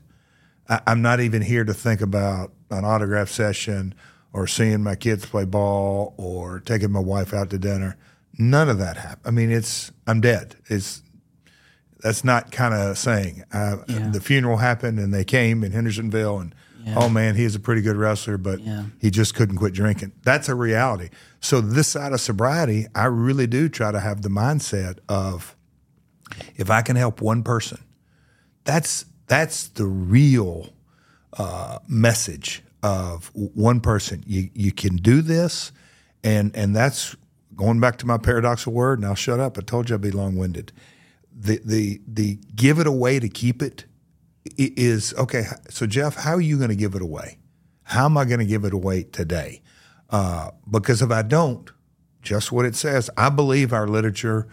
I'm not even here to think about an autograph session or seeing my kids play ball or taking my wife out to dinner. None of that happened. I mean, I'm dead. That's not kind of saying. The funeral happened and they came in Hendersonville and, oh, man, he is a pretty good wrestler, but he just couldn't quit drinking. That's a reality. So this side of sobriety, I really do try to have the mindset of if I can help one person, that's the real message of one person. You can do this, and that's going back to my paradoxical word, and I'll shut up. I told you I'd be long-winded. The give it away to keep it. Is okay. So Jeff, how are you going to give it away? How am I going to give it away today? Because if I don't, just what it says, I believe our literature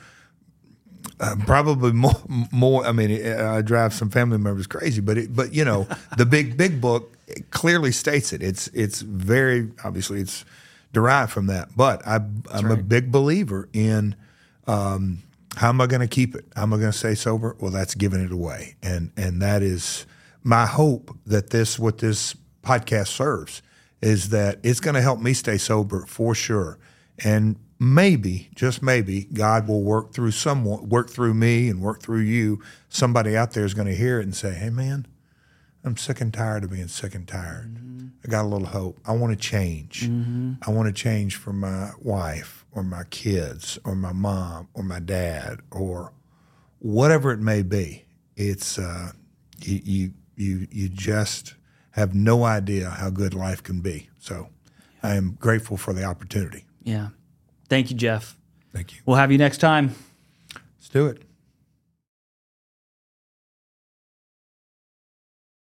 Probably more. I mean, I drive some family members crazy, but you know, the big book clearly states it. It's very obviously it's derived from that. But I'm right. a big believer in how am I going to keep it? How am I going to stay sober? Well, that's giving it away, and that is my hope that what this podcast serves is that it's going to help me stay sober for sure, and. Maybe, just maybe, God will work through someone, work through me and work through you. Somebody out there is going to hear it and say, hey, man, I'm sick and tired of being sick and tired. Mm-hmm. I got a little hope. I want to change. Mm-hmm. I want to change for my wife or my kids or my mom or my dad or whatever it may be. It's you just have no idea how good life can be. So I am grateful for the opportunity. Yeah. Thank you, Jeff. Thank you. We'll have you next time. Let's do it.